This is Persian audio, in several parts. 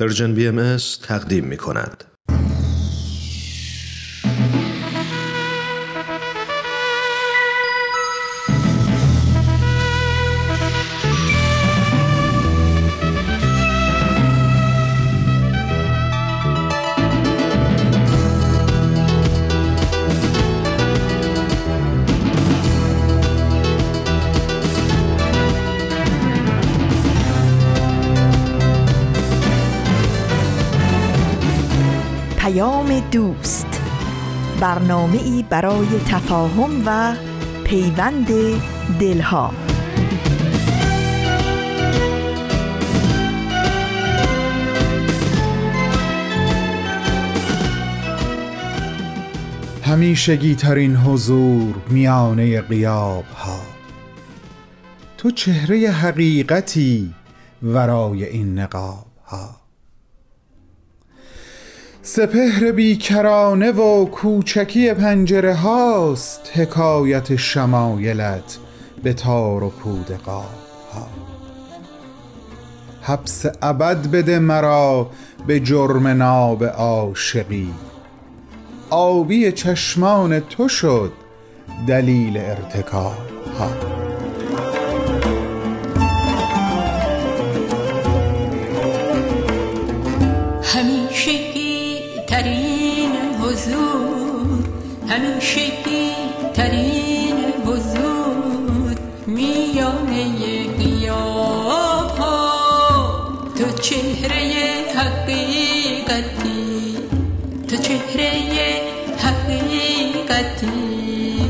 ارژن بی ام اس تقدیم می کند. دوست، برنامه‌ای برای تفاهم و پیوند دلها. همیشگی ترین حضور میانه غیاب ها، تو چهره حقیقتی ورای این نقاب ها. سپهر بیکرانه و کوچکی پنجره هاست حکایت شمایلت به تار و پود قاب‌ها. حبس ابد بده مرا به جرم ناب عاشقی، آبی چشمان تو شد دلیل ارتکاب‌ها. همیشگی ترین حضور میانه غیاب ها، تو چهره حقیقتی، تو چهره حقیقتی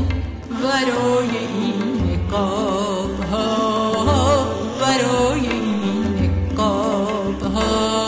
ورای این نقاب ها، ورای این نقاب ها.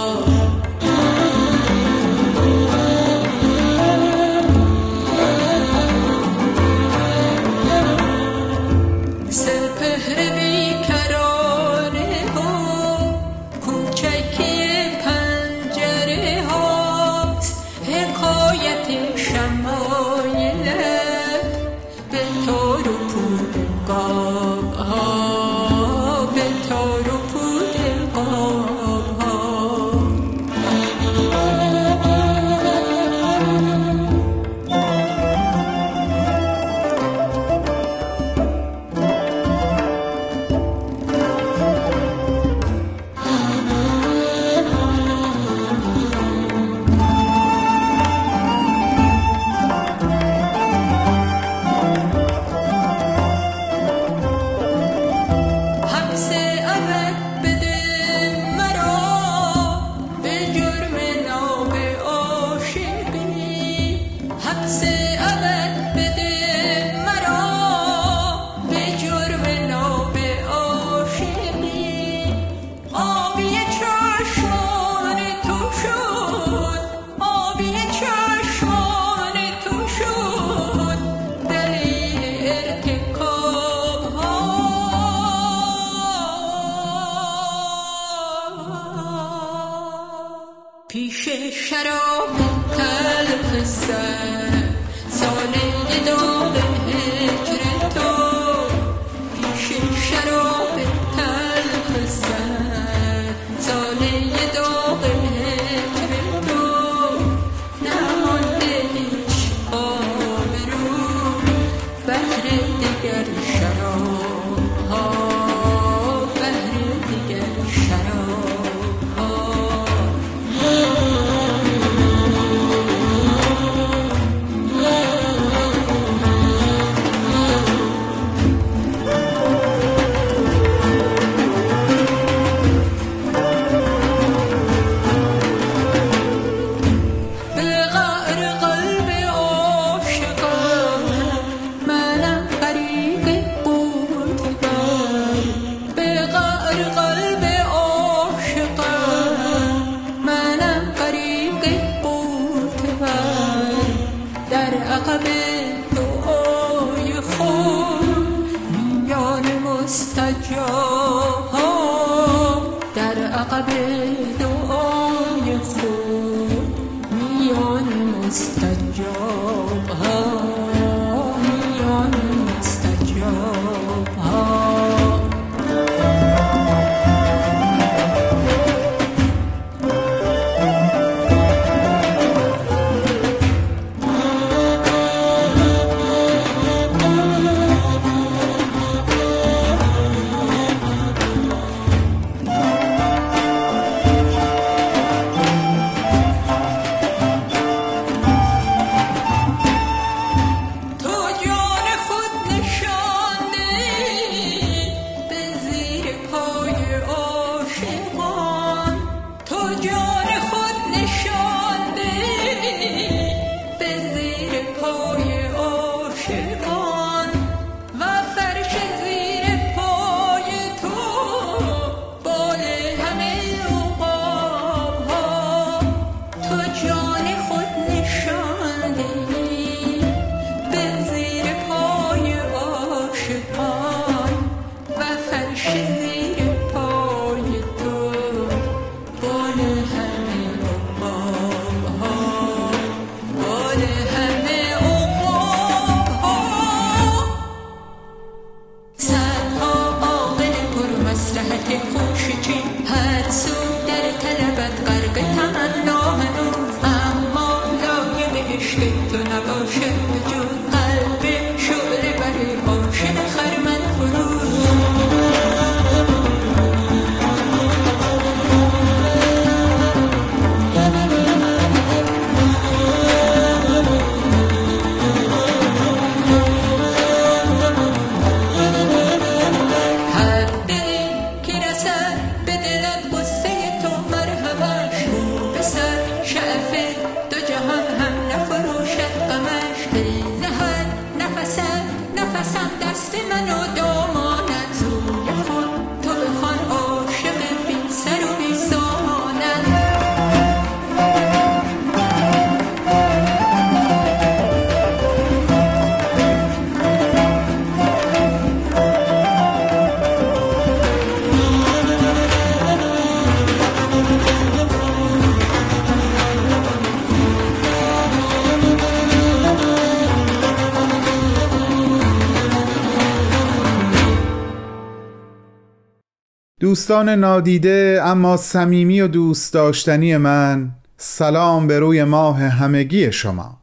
دوستان نادیده اما صمیمی و دوست داشتنی من، سلام به روی ماه همگی شما.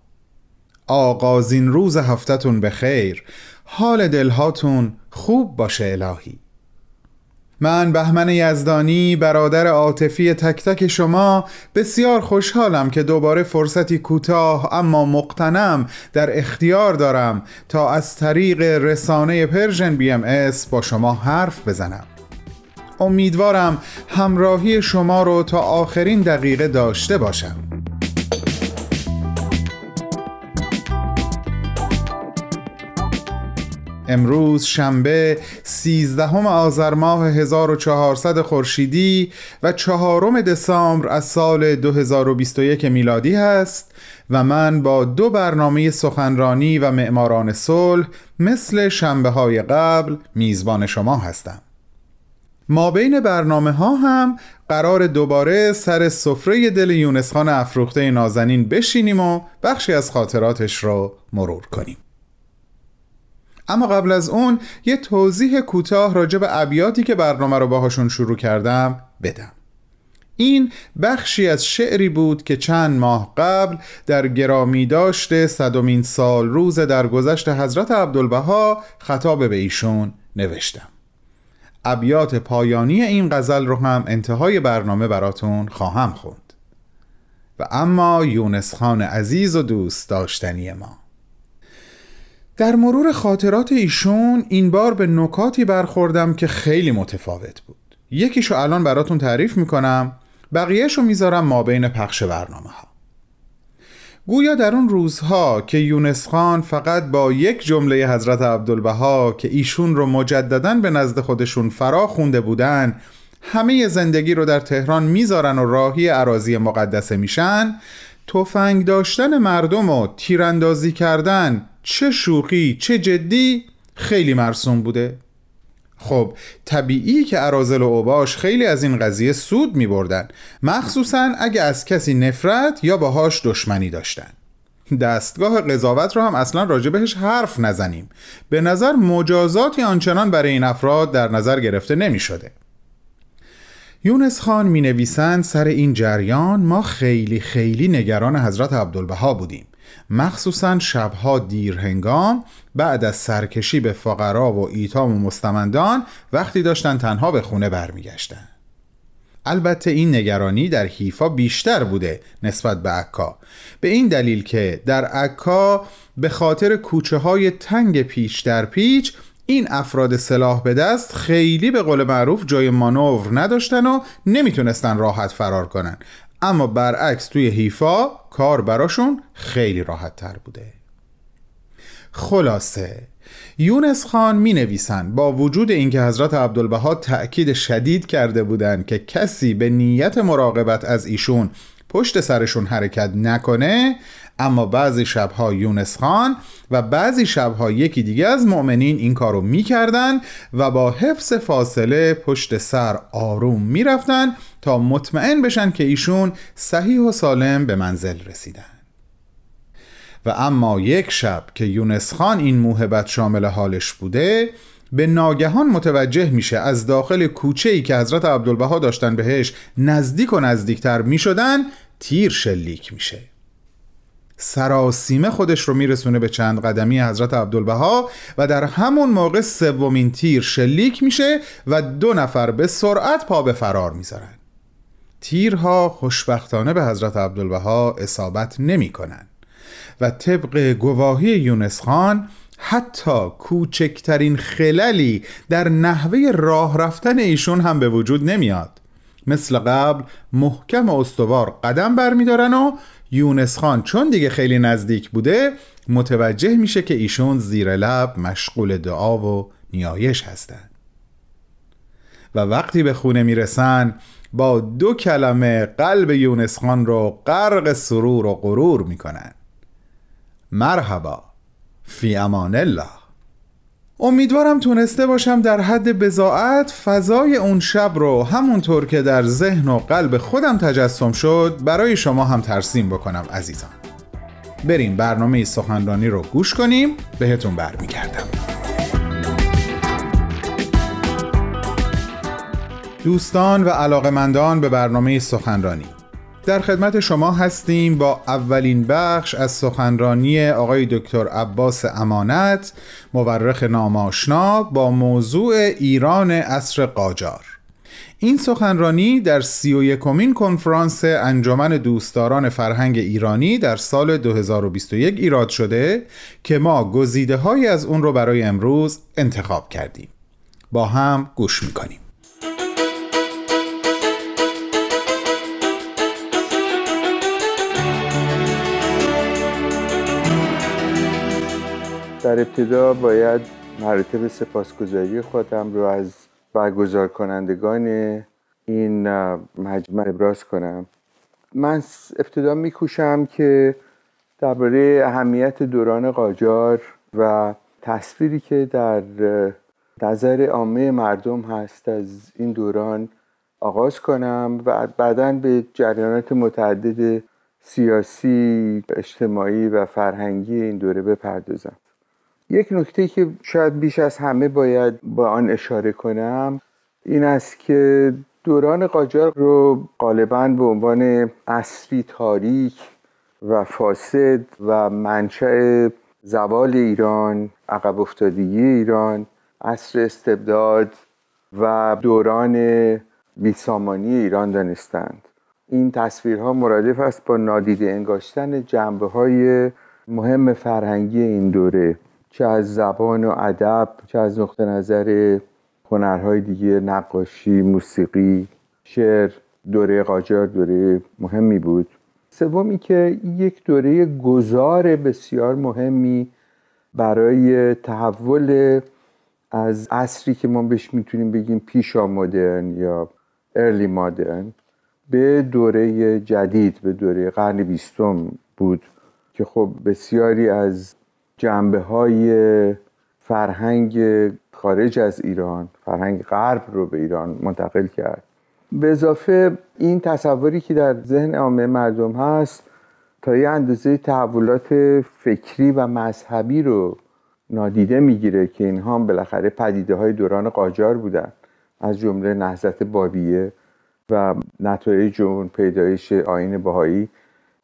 آغازین روز هفتتون به خیر، حال دلهاتون خوب باشه الهی. من بهمن یزدانی، برادر عاطفی تک تک شما، بسیار خوشحالم که دوباره فرصتی کوتاه اما مقتنم در اختیار دارم تا از طریق رسانه ارژن بی ام اس با شما حرف بزنم. امیدوارم همراهی شما رو تا آخرین دقیقه داشته باشم. امروز شنبه 13 آذر ماه 1400 خورشیدی و 4 دسامبر از سال 2021 میلادی هست و من با 2 برنامه سخنرانی و معماران صلح مثل شنبه‌های قبل میزبان شما هستم. ما بین برنامه ها هم قرار دوباره سر سفره دل یونس خان افروخته نازنین بشینیم و بخشی از خاطراتش رو مرور کنیم. اما قبل از اون یه توضیح کوتاه راجع به ابیاتی که برنامه رو باهاشون شروع کردم بدم. این بخشی از شعری بود که چند ماه قبل در گرامی داشته 100مین سال روز درگذشت حضرت عبدالبها خطاب به ایشون نوشتم. ابیات پایانی این غزل رو هم انتهای برنامه براتون خواهم خوند. و اما یونس خان عزیز و دوست داشتنی ما، در مرور خاطرات ایشون این بار به نکاتی برخوردم که خیلی متفاوت بود. یکیشو الان براتون تعریف میکنم، بقیهشو میذارم ما بین پخش برنامه ها. گویا در اون روزها که یونس خان فقط با یک جمله حضرت عبدالبها که ایشون رو مجدداً به نزد خودشون فرا خونده بودن، همه زندگی رو در تهران میذارن و راهی اراضی مقدسه میشن، تفنگ داشتن مردم و تیراندازی کردن، چه شوخی چه جدی، خیلی مرسوم بوده. خب طبیعی که اراذل و اوباش خیلی از این قضیه سود می بردن، مخصوصا اگه از کسی نفرت یا باهاش دشمنی داشتن. دستگاه قضاوت رو هم اصلا راجع بهش حرف نزنیم، به نظر مجازاتی آنچنان برای این افراد در نظر گرفته نمی شده. یونس خان می نویسند سر این جریان ما خیلی نگران حضرت عبدالبها بودیم، مخصوصا شبها دیر هنگام بعد از سرکشی به فقرا و ایتام و مستمندان وقتی داشتن تنها به خونه برمیگشتن. البته این نگرانی در حیفا بیشتر بوده نسبت به عکا، به این دلیل که در عکا به خاطر کوچه های تنگ پیچ در پیچ این افراد سلاح به دست خیلی به قول معروف جای مانور نداشتن و نمیتونستن راحت فرار کنن، اما برعکس توی حیفا کار براشون خیلی راحت تر بوده. خلاصه یونس خان می نویسن با وجود اینکه حضرت عبدالبها تأکید شدید کرده بودند که کسی به نیت مراقبت از ایشون پشت سرشون حرکت نکنه، اما بعضی شبها یونس خان و بعضی شبها یکی دیگه از مؤمنین این کارو میکردن و با حفظ فاصله پشت سر آروم میرفتن تا مطمئن بشن که ایشون صحیح و سالم به منزل رسیدن. و اما یک شب که یونس خان این موهبت شامل حالش بوده، به ناگهان متوجه میشه از داخل کوچه‌ای که حضرت عبدالبها داشتن بهش نزدیک و نزدیکتر میشدن تیر شلیک میشه. سراسیمه خودش رو میرسونه به چند قدمی حضرت عبدالبها و در همون موقع سومین تیر شلیک میشه و دو نفر به سرعت پا به فرار میذارن. تیرها خوشبختانه به حضرت عبدالبها اصابت نمیکنن و طبق گواهی یونس خان حتی کوچکترین خللی در نحوه راه رفتن ایشون هم به وجود نمیاد. مثل قبل محکم و استوار قدم برمیدارن و یونس خان چون دیگه خیلی نزدیک بوده متوجه میشه که ایشون زیر لب مشغول دعا و نیایش هستن. و وقتی به خونه میرسن با دو کلمه قلب یونس خان رو غرق سرور و غرور میکنن: مرحبا فی امان الله. امیدوارم تونسته باشم در حد بضاعت فضای اون شب رو همونطور که در ذهن و قلب خودم تجسم شد برای شما هم ترسیم بکنم عزیزان. بریم برنامه سخنرانی رو گوش کنیم، بهتون برمیگردم. دوستان و علاقه‌مندان به برنامه سخنرانی، در خدمت شما هستیم با اولین بخش از سخنرانی آقای دکتر عباس امانت، مورخ نام‌آشنا، با موضوع ایران عصر قاجار. این سخنرانی در 31مین کنفرانس انجمن دوستداران فرهنگ ایرانی در سال 2021 ایراد شده که ما گزیده‌هایی از اون رو برای امروز انتخاب کردیم. با هم گوش می‌کنیم. در ابتدا باید مراتب سپاسگزاری خودم رو از برگزار کنندگان این مجمع ابراز کنم. من ابتدا میکوشم که درباره اهمیت دوران قاجار و تصویری که در نظر عامه مردم هست از این دوران آغاز کنم و بعداً به جریانات متعدد سیاسی، اجتماعی و فرهنگی این دوره بپردازم. یک نکته که شاید بیش از همه باید با آن اشاره کنم این است که دوران قاجار رو غالباً به عنوان عصری تاریک و فاسد و منشأ زوال ایران، عقب افتادگی ایران، عصر استبداد و دوران بیسامانی ایران دانستند. این تصویرها مرادف است با نادیده انگاشتن جنبه‌های مهم فرهنگی این دوره، چه از زبان و ادب، چه از نقطه نظر هنرهای دیگه، نقاشی، موسیقی، شعر. دوره قاجار دوره مهمی بود. سومی که یک دوره گذار بسیار مهمی برای تحول از عصری که ما بهش میتونیم بگیم پیشا مدرن یا ارلی مدرن به دوره جدید، به دوره قرن بیستم بود که خب بسیاری از جنبه‌های فرهنگ خارج از ایران، فرهنگ غرب رو به ایران منتقل کرد. به اضافه این تصوری که در ذهن عامه مردم هست تا یه اندازه تحولات فکری و مذهبی رو نادیده میگیره که اینها هم بالاخره پدیده‌های دوران قاجار بودن، از جمله نهضت بابیه و نتایج اون پیدایش آیین بهایی.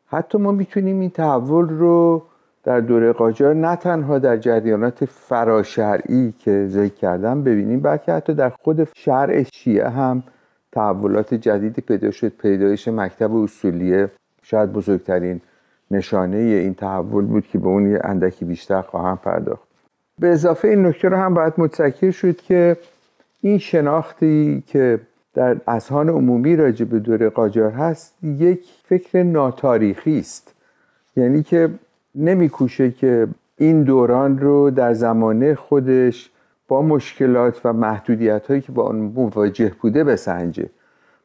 حتی ما میتونیم این تحول رو در دوره قاجار نه تنها در جریانات فراشرعی که ذکر کردم ببینیم، بلکه حتی در خود شرع شیعه هم تحولات جدیدی پیدا شد. پیدایش مکتب اصولیه شاید بزرگترین نشانه این تحول بود که به اون اندکی بیشتر خواهم پرداخت. به اضافه این نکته رو هم باید متذکر شد که این شناختی که در اذهان عمومی راجع به دوره قاجار هست یک فکر ناتاریخی است، یعنی که نمی‌کوشه که این دوران رو در زمانه خودش با مشکلات و محدودیت‌هایی که با آن مواجه بوده بسنجه،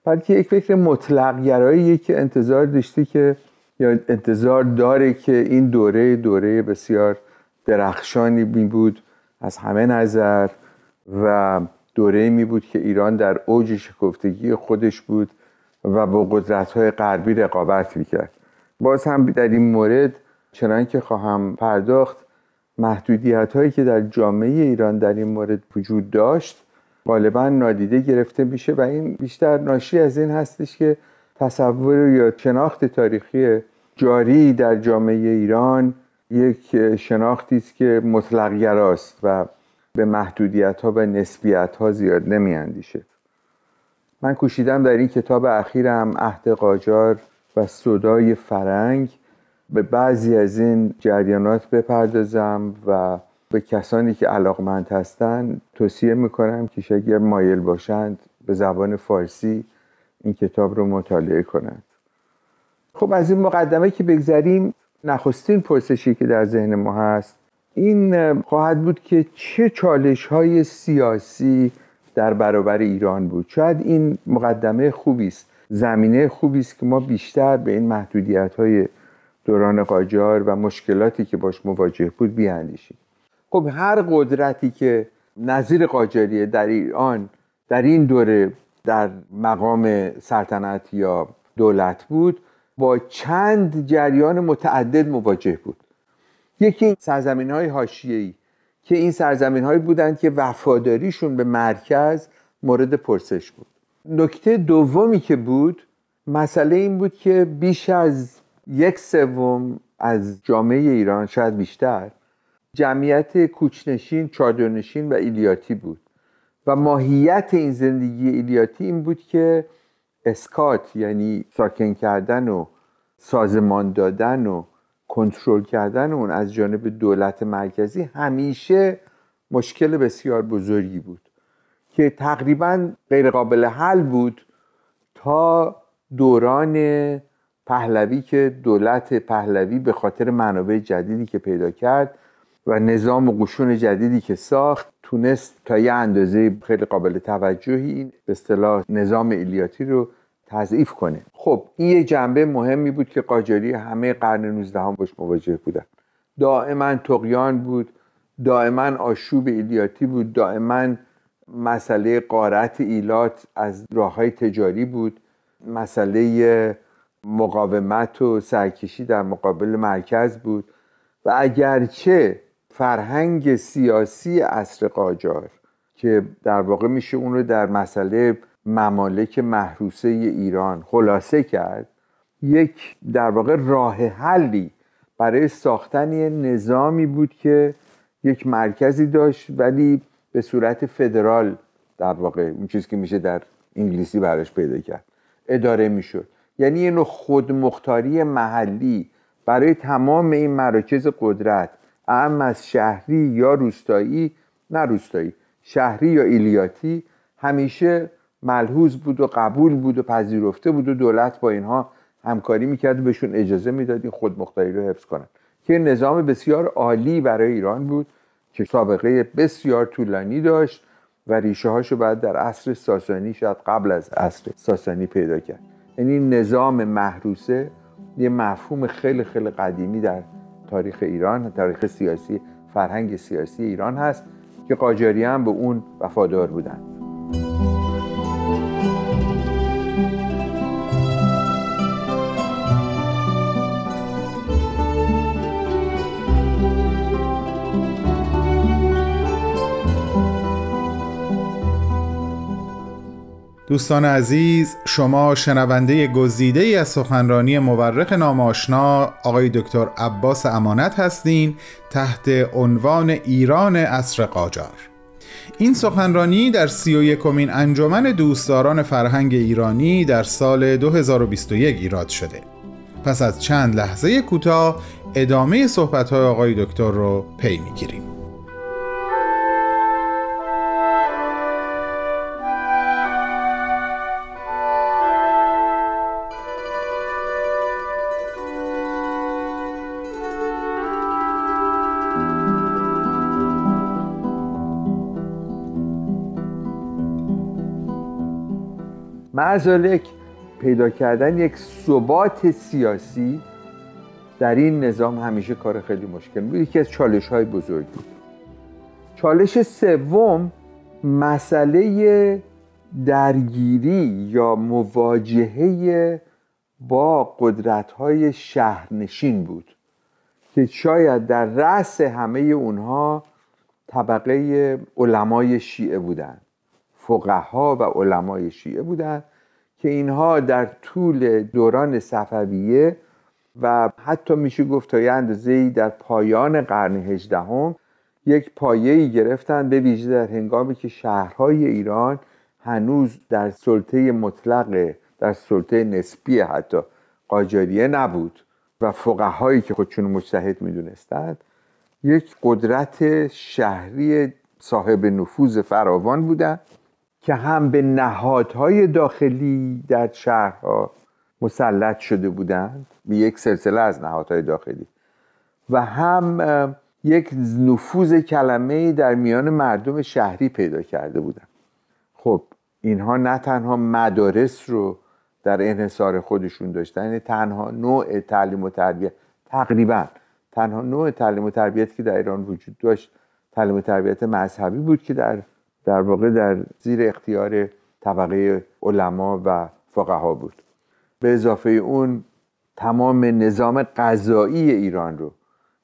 بلکه یک فکر مطلق گراییه که انتظار داشته که یا انتظار داره که این دوره بسیار درخشانی می بود از همه نظر و دوره می بود که ایران در اوج شکفتگی خودش بود و با قدرت‌های غربی رقابت می‌کرد. باز هم در این مورد چنان که خواهم پرداخت، محدودیت‌هایی که در جامعه ایران در این مورد وجود داشت غالباً نادیده گرفته میشه و این بیشتر ناشی از این هستش که تصور یا شناخت تاریخی جاری در جامعه ایران یک شناختی است که مطلق گراست و به محدودیت‌ها و نسبیت‌ها زیاد نمی‌اندیشه. من کوشیدم در این کتاب اخیرم عهد قاجار و صدای فرنگ به بعضی از این جریانات بپردازم و به کسانی که علاقمند هستند توصیه میکنم که شاید مایل باشند به زبان فارسی این کتاب رو مطالعه کنند. خب از این مقدمه که بگذریم، نخستین پرسشی که در ذهن ما هست این خواهد بود که چه چالش‌های سیاسی در برابر ایران بود. شاید این مقدمه خوبی است، زمینه خوبی است که ما بیشتر به این محدودیت‌های دوران قاجار و مشکلاتی که باش مواجه بود بیاندیشیم. خب هر قدرتی که نظیر قاجاریه در ایران در این دوره در مقام سلطنت یا دولت بود با چند جریان متعدد مواجه بود. یکی سرزمین‌های حاشیه‌ای که این سرزمین‌هایی بودند که وفاداریشون به مرکز مورد پرسش بود. نکته دومی که بود مسئله این بود که بیش از 1/3 از جامعه ایران، شاید بیشتر، جمعیت کوچنشین، چادرنشین و ایلیاتی بود و ماهیت این زندگی ایلیاتی این بود که اسکات، یعنی ساکن کردن و سازمان دادن و کنترل کردن اون از جانب دولت مرکزی، همیشه مشکل بسیار بزرگی بود که تقریباً غیر قابل حل بود تا دوران پهلوی که دولت پهلوی به خاطر منابع جدیدی که پیدا کرد و نظام و قشون جدیدی که ساخت تونست تا یه اندازه خیلی قابل توجهی این به اصطلاح نظام ایلیاتی رو تضعیف کنه. خب این یه جنبه مهمی بود که قاجاری همه قرن 19 هم باش مواجه بودن. دائما طغیان بود، دائما آشوب ایلیاتی بود، دائما مسئله غارت ایلات از راه‌های تجاری بود، مسئله مقاومت و سرکشی در مقابل مرکز بود و اگرچه فرهنگ سیاسی عصر قاجار که در واقع میشه اون رو در مسئله ممالک محروسه ایران خلاصه کرد، یک در واقع راه حلی برای ساختن یه نظامی بود که یک مرکزی داشت ولی به صورت فدرال در واقع اون چیزی که میشه در انگلیسی براش پیدا کرد اداره میشد، یعنی یه نوع خودمختاری محلی برای تمام این مراکز قدرت، اهم از شهری یا روستایی، نه روستایی، شهری یا ایلیاتی، همیشه ملحوظ بود و قبول بود و پذیرفته بود و دولت با اینها همکاری میکرد و بهشون اجازه میداد این خودمختاری رو حفظ کنن که نظام بسیار عالی برای ایران بود که سابقه بسیار طولانی داشت و ریشه هاشو بعد در عصر ساسانی، شاید قبل از عصر ساسانی، پیدا کرد. یعنی نظام محروسه یه مفهوم خیلی خیلی قدیمی در تاریخ ایران، تاریخ سیاسی، فرهنگ سیاسی ایران هست که قاجاری هم به اون وفادار بودن. دوستان عزیز، شما شنونده گزیده ای از سخنرانی مورخ نامآشنا آقای دکتر عباس امانت هستین تحت عنوان ایران عصر قاجار. این سخنرانی در 31مین انجمن دوستداران فرهنگ ایرانی در سال 2021 ایراد شده. پس از چند لحظه کوتاه ادامه صحبت‌های آقای دکتر رو پی می‌گیریم. معزالک پیدا کردن یک ثبات سیاسی در این نظام همیشه کار خیلی مشکل بود. یکی از چالش‌های بزرگ بود. چالش سوم مسئله درگیری یا مواجهه با قدرت‌های شهرنشین بود که شاید در رأس همه اونها طبقه علمای شیعه بودند، فقها و علمای شیعه بودند که اینها در طول دوران صفویه و حتی میشه گفت تا یه اندازه‌ای در پایان قرن 18 یک پایه‌ای گرفتن، به ویژه در هنگامی که شهرهای ایران هنوز در سلطه مطلق، در سلطه نسبی حتی قاجاریه نبود و فقهایی که خودشون مجتهد میدونستند یک قدرت شهری صاحب نفوذ فراوان بودند که هم به نهادهای داخلی در شهرها مسلط شده بودند، به یک سلسله از نهادهای داخلی، و هم یک نفوذ کلمه‌ای در میان مردم شهری پیدا کرده بودند. خب اینها نه تنها مدارس رو در انحصار خودشون داشتن، یعنی تنها نوع تعلیم و تربیت، تقریبا تنها نوع تعلیم و تربیت که در ایران وجود داشت تعلیم و تربیت مذهبی بود که در واقع در زیر اختیار طبقه علما و فقها بود. به اضافه اون تمام نظام قضایی ایران رو،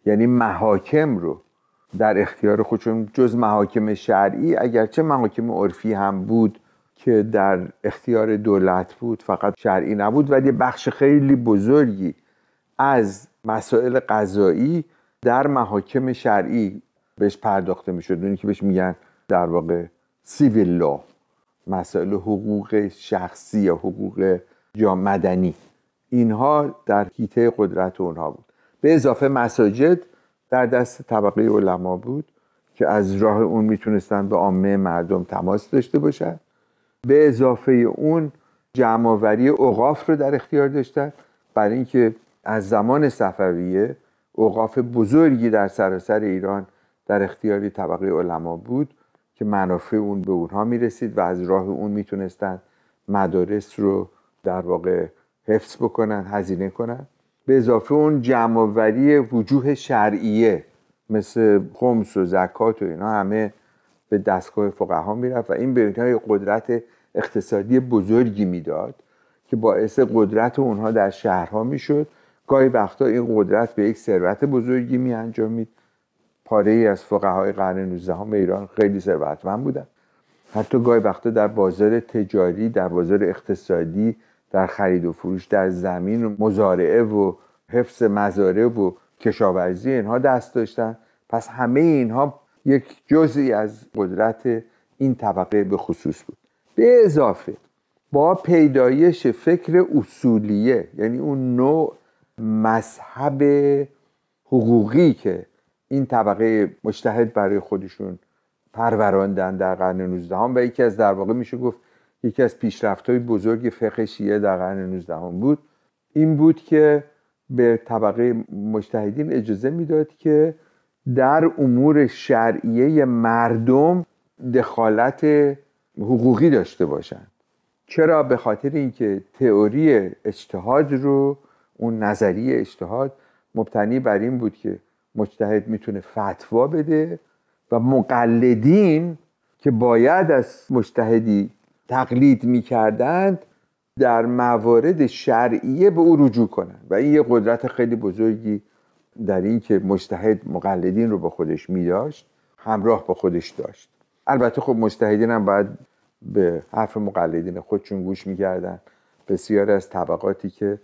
یعنی محاکم رو در اختیار خودشون، جز محاکم شرعی اگرچه محاکم عرفی هم بود که در اختیار دولت بود، فقط شرعی نبود، ولی بخش خیلی بزرگی از مسائل قضایی در محاکم شرعی بهش پرداخته میشد، اونی که بهش میگن در واقع سیویل لا، مسائل حقوق شخصی یا حقوق یا مدنی، اینها در حیطه قدرت اونها بود. به اضافه مساجد در دست طبقه علما بود که از راه اون میتونستن به عامه مردم تماس داشته باشن. به اضافه اون جمع‌آوری اوقاف رو در اختیار داشتن، برای اینکه از زمان صفویه اوقاف بزرگی در سراسر ایران در اختیار طبقه علما بود که منافع اون به اونها میرسید و از راه اون میتونستن مدارس رو در واقع حفظ بکنن، هزینه کنن. به اضافه اون جمع‌آوری وجوه شرعیه مثل خمس و زکات و اینا همه به دستگاه فقها میرفت و این به اونها قدرت اقتصادی بزرگی میداد که باعث قدرت اونها در شهرها میشد. گاهی وقتا این قدرت به یک ثروت بزرگی میانجامید. پاره‌ای از فقهای قرن 19 ایران خیلی ثروتمند بودن، حتی گاهی وقتا در بازار تجاری، در بازار اقتصادی، در خرید و فروش، در زمین و مزارعه و حفظ مزارع و کشاورزی اینها دست داشتن. پس همه اینها یک جزئی از قدرت این طبقه به خصوص بود. به اضافه با پیدایش فکر اصولیه، یعنی اون نوع مذهب حقوقی که این طبقه مجتهد برای خودشون پروراندن در قرن 19 و یکی از در واقع میشه گفت یکی از پیشرفت‌های بزرگ فقه شیعه در قرن 19 بود، این بود که به طبقه مجتهدین اجازه میداد که در امور شرعیه مردم دخالت حقوقی داشته باشند. چرا؟ به خاطر اینکه تئوری اجتهاد رو، اون نظریه اجتهاد مبتنی بر این بود که مجتهد میتونه فتوا بده و مقلدین که باید از مجتهدی تقلید میکردند در موارد شرعیه به او رجوع کنند و این یه قدرت خیلی بزرگی در این که مجتهد مقلدین رو با خودش می‌داشت، همراه با خودش داشت. البته خب مجتهدین هم باید به حرف مقلدین خودشون گوش می‌کردن. بسیاری از طبقاتی که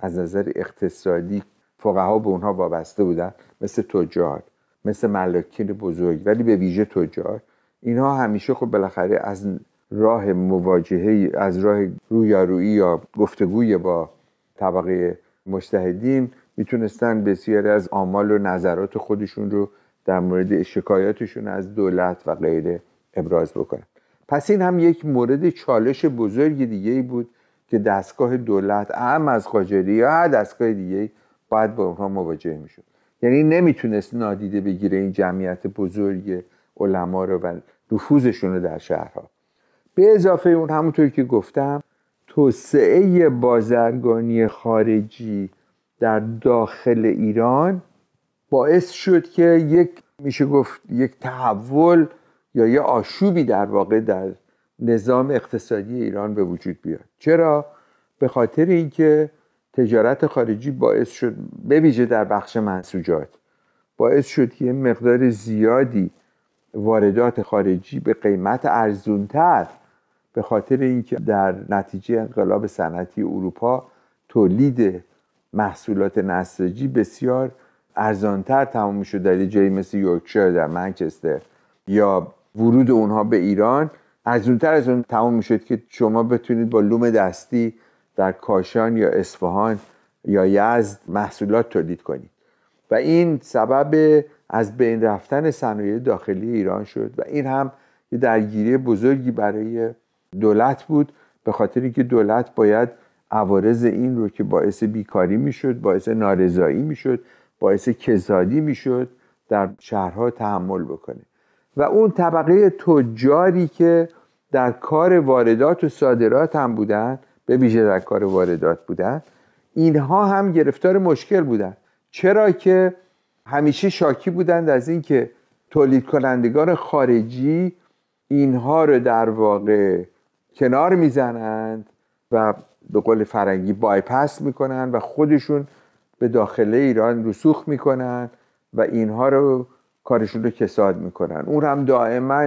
از نظر اقتصادی فقها به اونها وابسته بودن، مثل تجار، مثل ملاکین بزرگ، ولی به ویژه تجار، اینها همیشه خب بالاخره از راه مواجهه، از راه رویارویی یا گفتگوی با طبقه مجتهدین میتونستن بسیاری از آمال و نظرات خودشون رو در مورد شکایاتشون از دولت و غیره ابراز بکنن. پس این هم یک مورد چالش بزرگ دیگه‌ای بود که دستگاه دولت اعم از قاجاریه یا دستگاه دیگه‌ای باید با اونها مواجه میشد. یعنی نمیتونست نادیده بگیره این جمعیت بزرگ علما رو و نفوذشون رو در شهرها. به اضافه اون همونطور که گفتم توسعه بازرگانی خارجی در داخل ایران باعث شد که میشه گفت یک تحول یا یه آشوبی در واقع در نظام اقتصادی ایران به وجود بیاد. چرا؟ به خاطر اینکه تجارت خارجی باعث شد، به ویژه در بخش منسوجات، باعث شد که مقدار زیادی واردات خارجی به قیمت ارزان‌تر، به خاطر اینکه در نتیجه انقلاب صنعتی اروپا تولید محصولات نساجی بسیار ارزان‌تر تمام شد در جایی مثل یورکشایر در منچستر، یا ورود اونها به ایران ارزان‌تر از اون تمام شد که شما بتونید با لوم دستی در کاشان یا اصفهان یا یزد محصولات تولید کنید و این سبب از بین رفتن صنایع داخلی ایران شد و این هم یه درگیری بزرگی برای دولت بود، به خاطر اینکه دولت باید عوارض این رو که باعث بیکاری میشد، باعث نارضایی میشد، باعث کسادی میشد در شهرها تحمل بکنه و اون طبقه تجاری که در کار واردات و صادرات هم بودن، به ویژه در کار واردات بودن، اینها هم گرفتار مشکل بودن، چرا که همیشه شاکی بودند از اینکه تولید کنندگان خارجی اینها رو در واقع کنار میزنند و به قول فرنگی بایپاس میکنند و خودشون به داخل ایران رسوخ میکنند و اینها رو کارشون رو کساد میکنند. اون هم دائما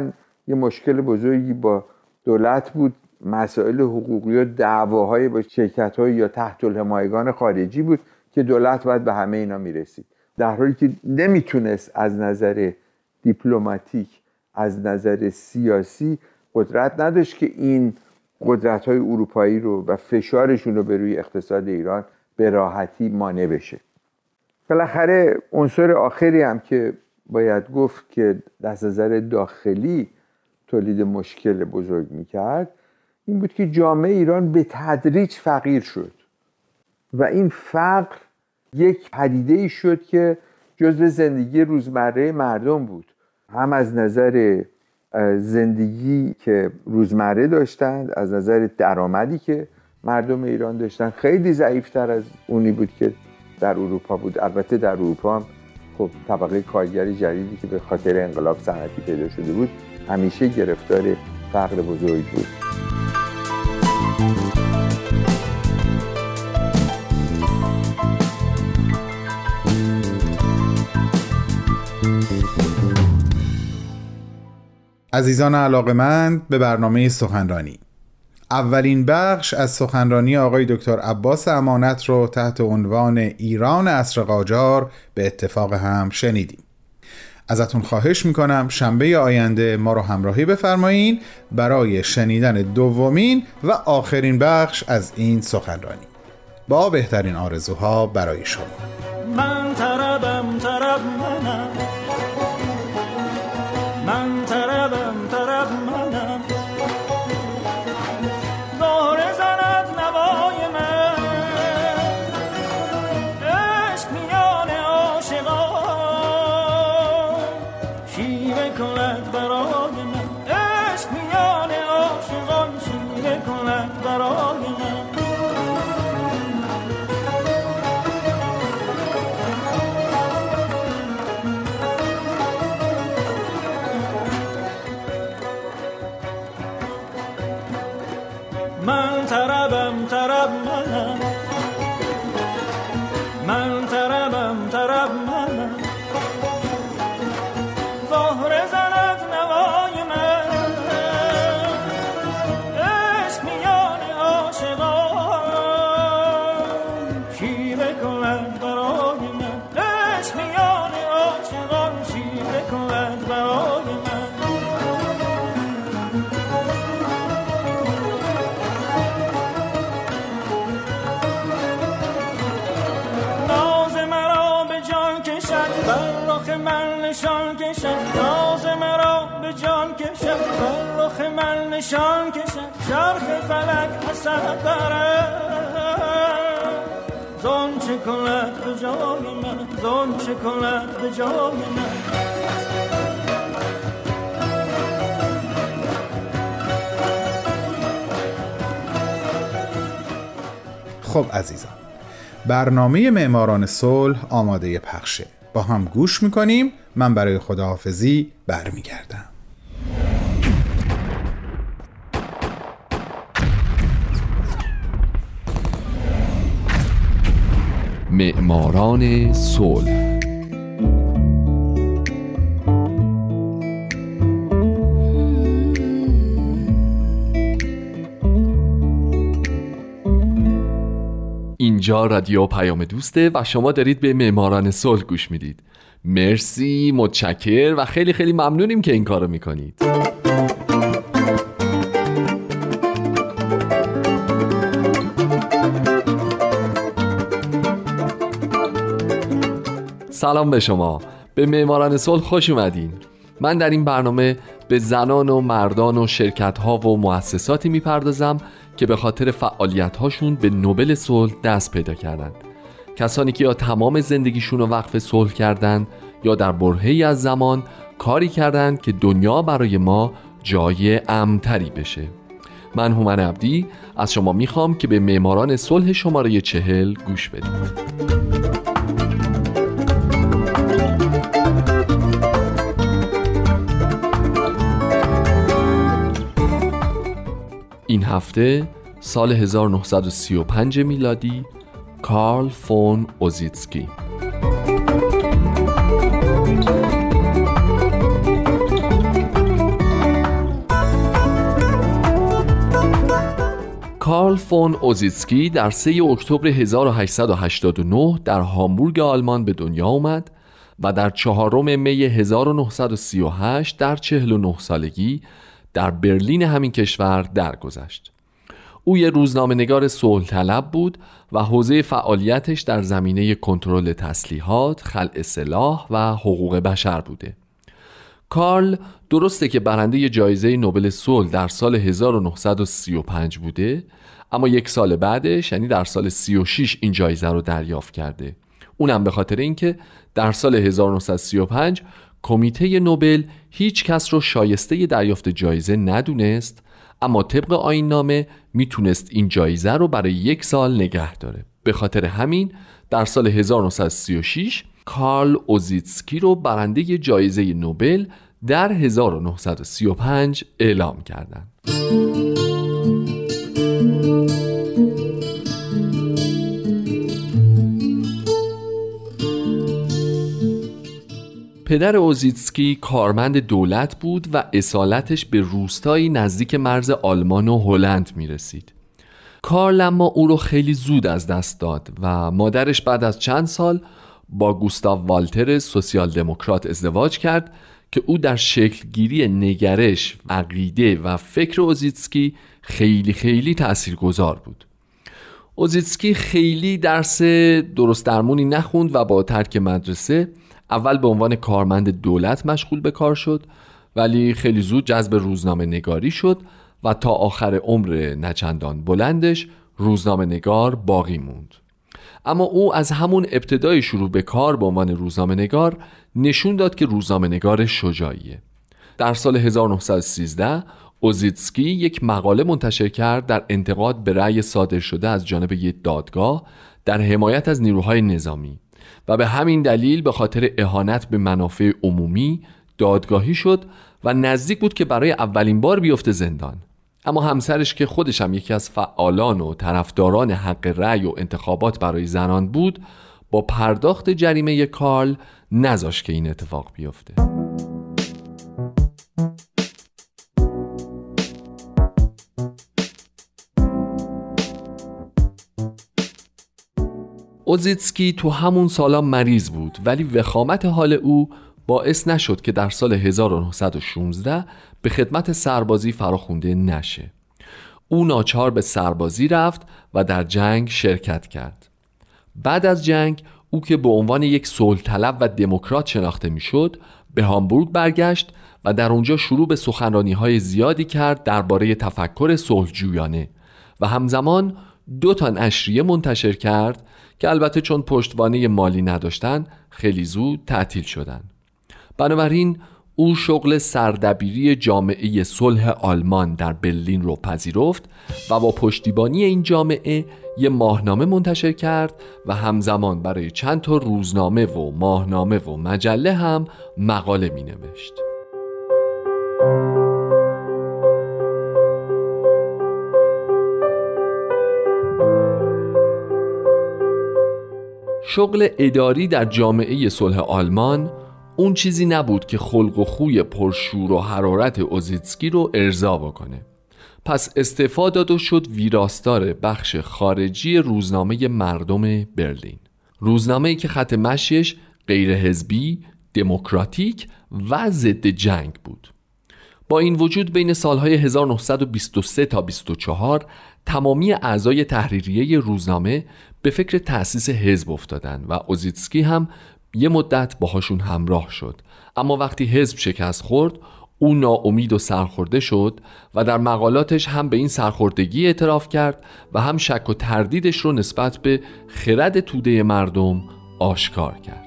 یه مشکل بزرگی با دولت بود، مسائل حقوقی و دعواهای با شرکت‌های یا تحت الحمایگان خارجی بود که دولت باید به همه اینا میرسید، در حالی که نمیتونست از نظر دیپلماتیک، از نظر سیاسی قدرت نداشت که این قدرت‌های اروپایی رو و فشارشون رو به روی اقتصاد ایران به راحتی مانع بشه. بالاخره عنصر آخری هم که باید گفت که از نظر داخلی تولید مشکل بزرگ میکرد این بود که جامعه ایران به تدریج فقیر شد و این فقر یک پدیده‌ای شد که جزء زندگی روزمره مردم بود، هم از نظر زندگی که روزمره داشتند، از نظر درآمدی که مردم ایران داشتند، خیلی ضعیف‌تر از اونی بود که در اروپا بود. البته در اروپا هم خب طبقه کارگر جدیدی که به خاطر انقلاب صنعتی پیدا شده بود همیشه گرفتار فقر بزرگ بود. عزیزان علاقه‌مند به برنامه سخنرانی، اولین بخش از سخنرانی آقای دکتر عباس امانت رو تحت عنوان ایران عصر قاجار به اتفاق هم شنیدیم. ازتون خواهش میکنم شنبه آینده ما رو همراهی بفرمایین برای شنیدن دومین و آخرین بخش از این سخنرانی. با بهترین آرزوها برای شما. من طربم طرب منم، من طربم طرب منم، داره زند نوای من، عشق میان عاشقان شیوه کند برای من، عشق میان عاشقان شیوه کند برای من. نشان کشد شرخ فلک حسد دارد، زن چه کند به جای من، زن چه کند به جای من. خب عزیزم، برنامه معماران صلح آماده پخشه. با هم گوش میکنیم. من برای خداحافظی برمیگردم. معماران صلح. اینجا رادیو پیام دوسته و شما دارید به معماران صلح گوش میدید. مرسی، متشکر و خیلی خیلی ممنونیم که این کارو میکنید. سلام به شما، به معماران صلح خوش اومدین. من در این برنامه به زنان و مردان و شرکت‌ها و مؤسساتی میپردازم که به خاطر فعالیت‌هاشون به نوبل صلح دست پیدا کردند. کسانی که یا تمام زندگیشون رو وقف صلح کردند یا در برهه‌ای از زمان کاری کردند که دنیا برای ما جای امن‌تری بشه. من هومن عبدی از شما میخوام که به معماران صلح شماره 40 گوش بدید. این هفته سال 1935 میلادی، کارل فون اوسیتسکی. کارل فون اوسیتسکی در 3 اکتبر 1889 در هامبورگ آلمان به دنیا آمد و در 4 می 1938 در 49 سالگی در برلین همین کشور درگذشت. او یه روزنامه‌نگار صلح‌طلب بود و حوزه فعالیتش در زمینه کنترل تسلیحات، خلع سلاح و حقوق بشر بوده. کارل درسته که برنده جایزه نوبل صلح در سال 1935 بوده، اما یک سال بعدش یعنی در سال 36 این جایزه رو دریافت کرده. اونم به خاطر اینکه در سال 1935 کمیته نوبل هیچ کس رو شایسته دریافت جایزه ندونست، اما طبق آیین نامه میتونست این جایزه رو برای 1 سال نگه داره. به خاطر همین در سال 1936 کارل اوسیتسکی رو برنده جایزه نوبل در 1935 اعلام کردند. پدر اوسیتسکی کارمند دولت بود و اصالتش به روستایی نزدیک مرز آلمان و هلند می رسید. کارل اما او رو خیلی زود از دست داد و مادرش بعد از چند سال با گستاف والتر سوسیال دموکرات ازدواج کرد که او در شکلگیری نگرش، عقیده و فکر اوسیتسکی خیلی خیلی تأثیرگذار بود. اوسیتسکی خیلی درس درست درمونی نخوند و با ترک مدرسه اول به عنوان کارمند دولت مشغول به کار شد، ولی خیلی زود جذب روزنامه نگاری شد و تا آخر عمر نچندان بلندش روزنامه نگار باقی موند. اما او از همون ابتدای شروع به کار به عنوان روزنامه نگار نشون داد که روزنامه نگار شجاعیه. در سال 1913 اوسیتسکی یک مقاله منتشر کرد در انتقاد به رأی صادر شده از جانب یک دادگاه در حمایت از نیروهای نظامی و به همین دلیل به خاطر اهانت به منافع عمومی دادگاهی شد و نزدیک بود که برای اولین بار بیفته زندان. اما همسرش که خودش هم یکی از فعالان و طرفداران حق رأی و انتخابات برای زنان بود، با پرداخت جریمه کارل نذاشت که این اتفاق بیفته. اوسیتسکی تو همون سالا مریض بود، ولی وخامت حال او باعث نشد که در سال 1916 به خدمت سربازی فراخوانده نشه. او ناچار به سربازی رفت و در جنگ شرکت کرد. بعد از جنگ او که به عنوان یک صلح‌طلب و دموکرات شناخته میشد، به هامبورگ برگشت و در اونجا شروع به سخنرانی‌های زیادی کرد درباره تفکر صلح‌جویانه و همزمان 2 نشریه منتشر کرد که البته چون پشتوانه مالی نداشتن خیلی زود تعطیل شدن. بنابراین او شغل سردبیری جامعه صلح آلمان در برلین رو پذیرفت و با پشتیبانی این جامعه یه ماهنامه منتشر کرد و همزمان برای چند تا روزنامه و ماهنامه و مجله هم مقاله می نوشت. شغل اداری در جامعه صلح آلمان اون چیزی نبود که خلق و خوی پرشور و حرارت اوسیتسکی رو ارضا بکنه. پس استعفا داد و شد ویراستار بخش خارجی روزنامه مردم برلین. روزنامه‌ای که خط مشیش غیر حزبی، دموکراتیک و ضد جنگ بود. با این وجود بین سالهای 1923 تا 24 تمامی اعضای تحریریه روزنامه به فکر تأسیس حزب افتادن و اوسیتسکی هم یه مدت باهاشون همراه شد، اما وقتی حزب شکست خورد او ناامید و سرخورده شد و در مقالاتش هم به این سرخوردگی اعتراف کرد و هم شک و تردیدش رو نسبت به خرد توده مردم آشکار کرد.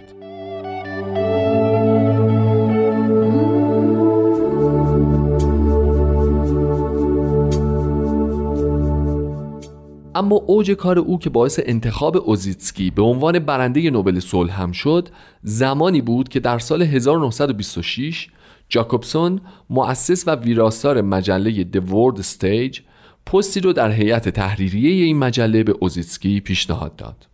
اما اوج کار او که باعث انتخاب اوسیتسکی به عنوان برنده نوبل صلح هم شد، زمانی بود که در سال 1926 جاکوبسون، مؤسس و ویراستار مجله The World Stage، پستی رو در هیئت تحریریه این مجله به اوسیتسکی پیشنهاد داد.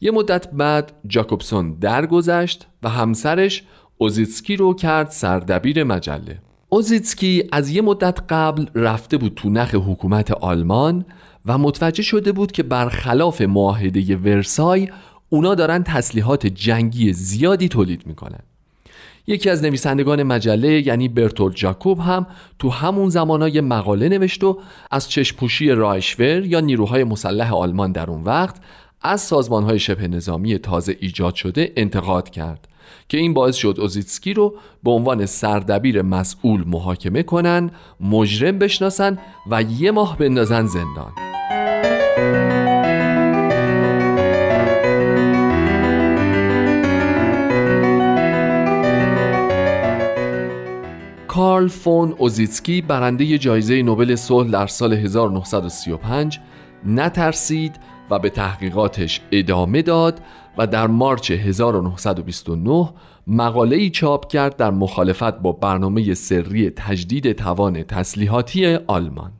یه مدت بعد جاکوبسون درگذشت و همسرش اوسیتسکی رو کرد سردبیر مجله. اوسیتسکی از یه مدت قبل رفته بود تو نخ حکومت آلمان و متوجه شده بود که برخلاف معاهده ورسای اونا دارن تسلیحات جنگی زیادی تولید میکنن. یکی از نویسندگان مجله یعنی برتول جاکوب هم تو همون زمانای مقاله نوشت و از چشم‌پوشی رایشور یا نیروهای مسلح آلمان در اون وقت از سازمانهای شبه نظامی تازه ایجاد شده انتقاد کرد که این باعث شد اوسیتسکی رو به عنوان سردبیر مسئول محاکمه کنن، مجرم بشناسن و یه ماه بندازن زندان. کارل فون اوسیتسکی برنده جایزه نوبل صلح در سال 1935 نترسید و به تحقیقاتش ادامه داد و در مارچ 1929 مقاله‌ای چاپ کرد در مخالفت با برنامه سری تجدید توان تسلیحاتی آلمان.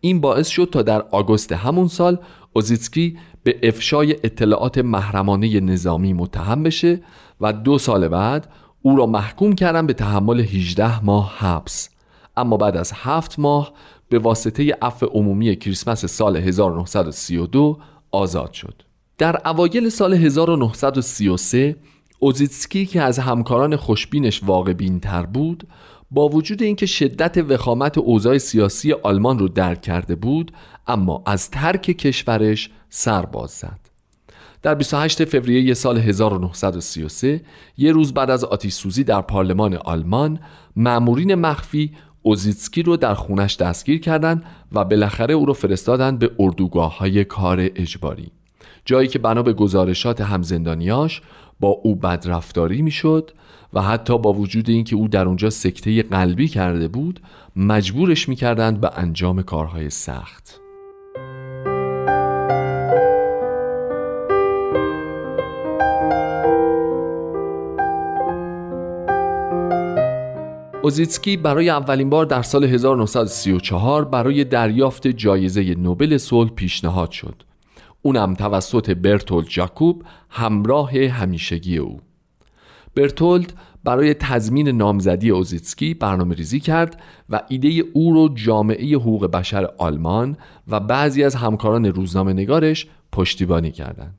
این باعث شد تا در آگوست همون سال اوسیتسکی به افشای اطلاعات محرمانه نظامی متهم بشه و 2 سال بعد او را محکوم کردن به تحمل 18 ماه حبس، اما بعد از 7 ماه به واسطه عفو عمومی کریسمس سال 1932 آزاد شد. در اوایل سال 1933 اوسیتسکی که از همکاران خوشبینش واقع‌بین‌تر بود، با وجود اینکه شدت وخامت اوضاع سیاسی آلمان رو درک کرده بود، اما از ترک کشورش سر باز زد. در 28 فوریه سال 1933 یه روز بعد از آتش سوزی در پارلمان آلمان، مامورین مخفی اوسیتسکی رو در خونش دستگیر کردند و بالاخره او رو فرستادن به اردوگاه‌های کار اجباری، جایی که بنا به گزارشات همزندانیاش با او بدرفتاری میشد و حتی با وجود اینکه او در اونجا سکته قلبی کرده بود، مجبورش میکردند به انجام کارهای سخت. اوسیتسکی برای اولین بار در سال 1934 برای دریافت جایزه نوبل صلح پیشنهاد شد، اونم توسط برتول جاکوب، همراه همیشگی او. برتولد برای تضمین نامزدی اوسیتسکی برنامه‌ریزی کرد و ایده او رو جامعه حقوق بشر آلمان و بعضی از همکاران روزنامه‌نگارش پشتیبانی کردند.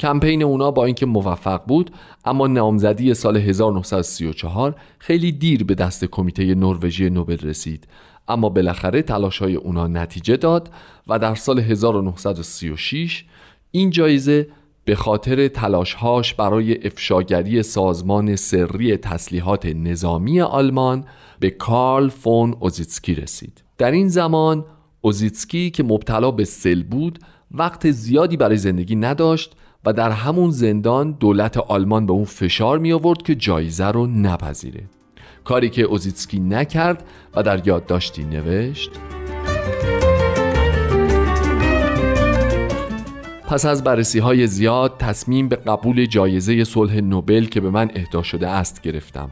کمپین اونا با اینکه موفق بود، اما نامزدی سال 1934 خیلی دیر به دست کمیته نروژی نوبل رسید، اما بالاخره تلاش‌های اونا نتیجه داد و در سال 1936 این جایزه به خاطر تلاش‌هاش برای افشاگری سازمان سری تسلیحات نظامی آلمان به کارل فون اوسیتسکی رسید. در این زمان اوسیتسکی که مبتلا به سل بود، وقت زیادی برای زندگی نداشت و در همون زندان دولت آلمان به اون فشار می آورد که جایزه رو نپذیره. کاری که اوسیتسکی نکرد و در یادداشتی نوشت: پس از بررسی‌های زیاد تصمیم به قبول جایزه صلح نوبل که به من اهدا شده است گرفتم.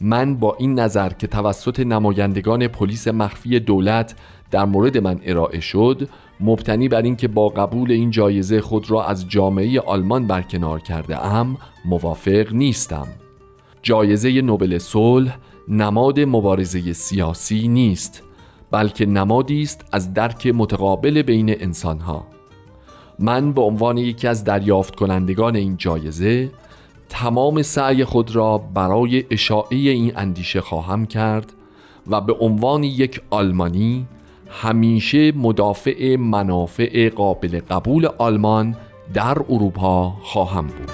من با این نظر که توسط نمایندگان پلیس مخفی دولت در مورد من ارائه شد، مبتنی بر این که با قبول این جایزه خود را از جامعه آلمان برکنار کرده ام، موافق نیستم. جایزه نوبل صلح نماد مبارزه سیاسی نیست، بلکه نمادی است از درک متقابل بین انسانها. من به عنوان یکی از دریافت کنندگان این جایزه تمام سعی خود را برای اشاعه این اندیشه خواهم کرد و به عنوان یک آلمانی همیشه مدافع منافع قابل قبول آلمان در اروپا خواهم بود.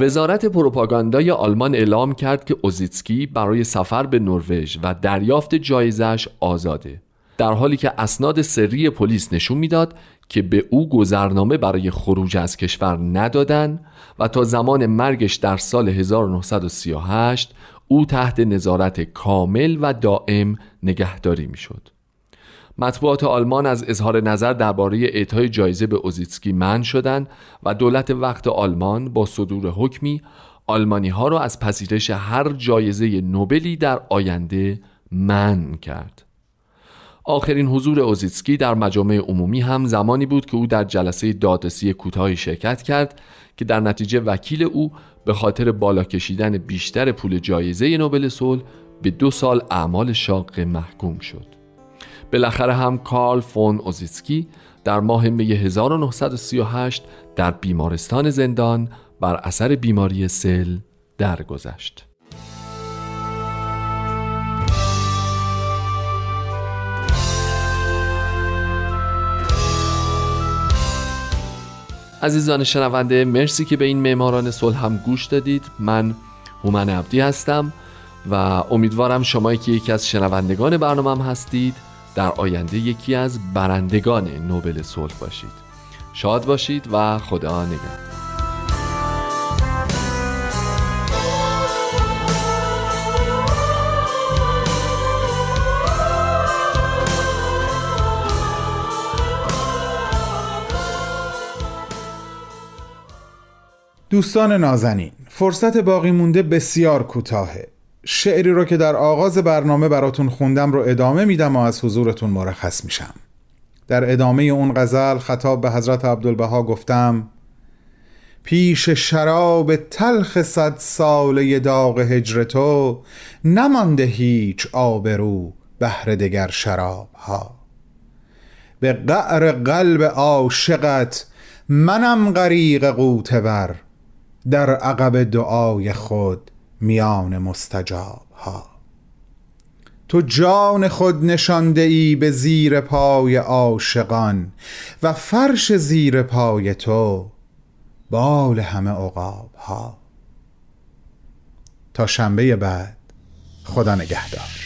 وزارت پروپاگاندای آلمان اعلام کرد که اوسیتسکی برای سفر به نروژ و دریافت جایزه‌اش آزاده، در حالی که اسناد سری پلیس نشون میداد که به او گذرنامه برای خروج از کشور ندادن و تا زمان مرگش در سال 1938 او تحت نظارت کامل و دائم نگهداری میشد. مطبوعات آلمان از اظهار نظر درباره اعطای جایزه به اوسیتسکی منع شدند و دولت وقت آلمان با صدور حکمی آلمانی‌ها را از پذیرش هر جایزه نوبلی در آینده منع کرد. آخرین حضور اوسیتسکی در مجامع عمومی هم زمانی بود که او در جلسه دادرسی کوتاهی شرکت کرد که در نتیجه وکیل او به خاطر بالا کشیدن بیشتر پول جایزه نوبل صلح به 2 سال اعمال شاقه محکوم شد. بالاخره هم کارل فون اوسیتسکی در ماه می 1938 در بیمارستان زندان بر اثر بیماری سل درگذشت. عزیزان شنونده، مرسی که به این معماران صلح هم گوش دادید. من هومن عبدی هستم و امیدوارم شما که یکی از شنوندگان برنامه هم هستید در آینده یکی از برندگان نوبل صلح باشید. شاد باشید و خدا نگهدار. دوستان نازنین، فرصت باقی مونده بسیار کوتاهه. شعری رو که در آغاز برنامه براتون خوندم رو ادامه میدم و از حضورتون مرخص میشم. در ادامه اون غزل خطاب به حضرت عبدالبها گفتم: پیش شراب تلخ 100 ساله داغ هجر تو، نمانده هیچ آبرو بهر دگر شراب ها. به قعر قلب عاشقت منم غریق غوطه ور، در عقب دعای خود میان مستجاب ها. تو جان خود نشانده ای به زیر پای عاشقان، و فرش زیر پای تو بال همه عقاب ها. تا شنبه بعد، خدا نگهدار.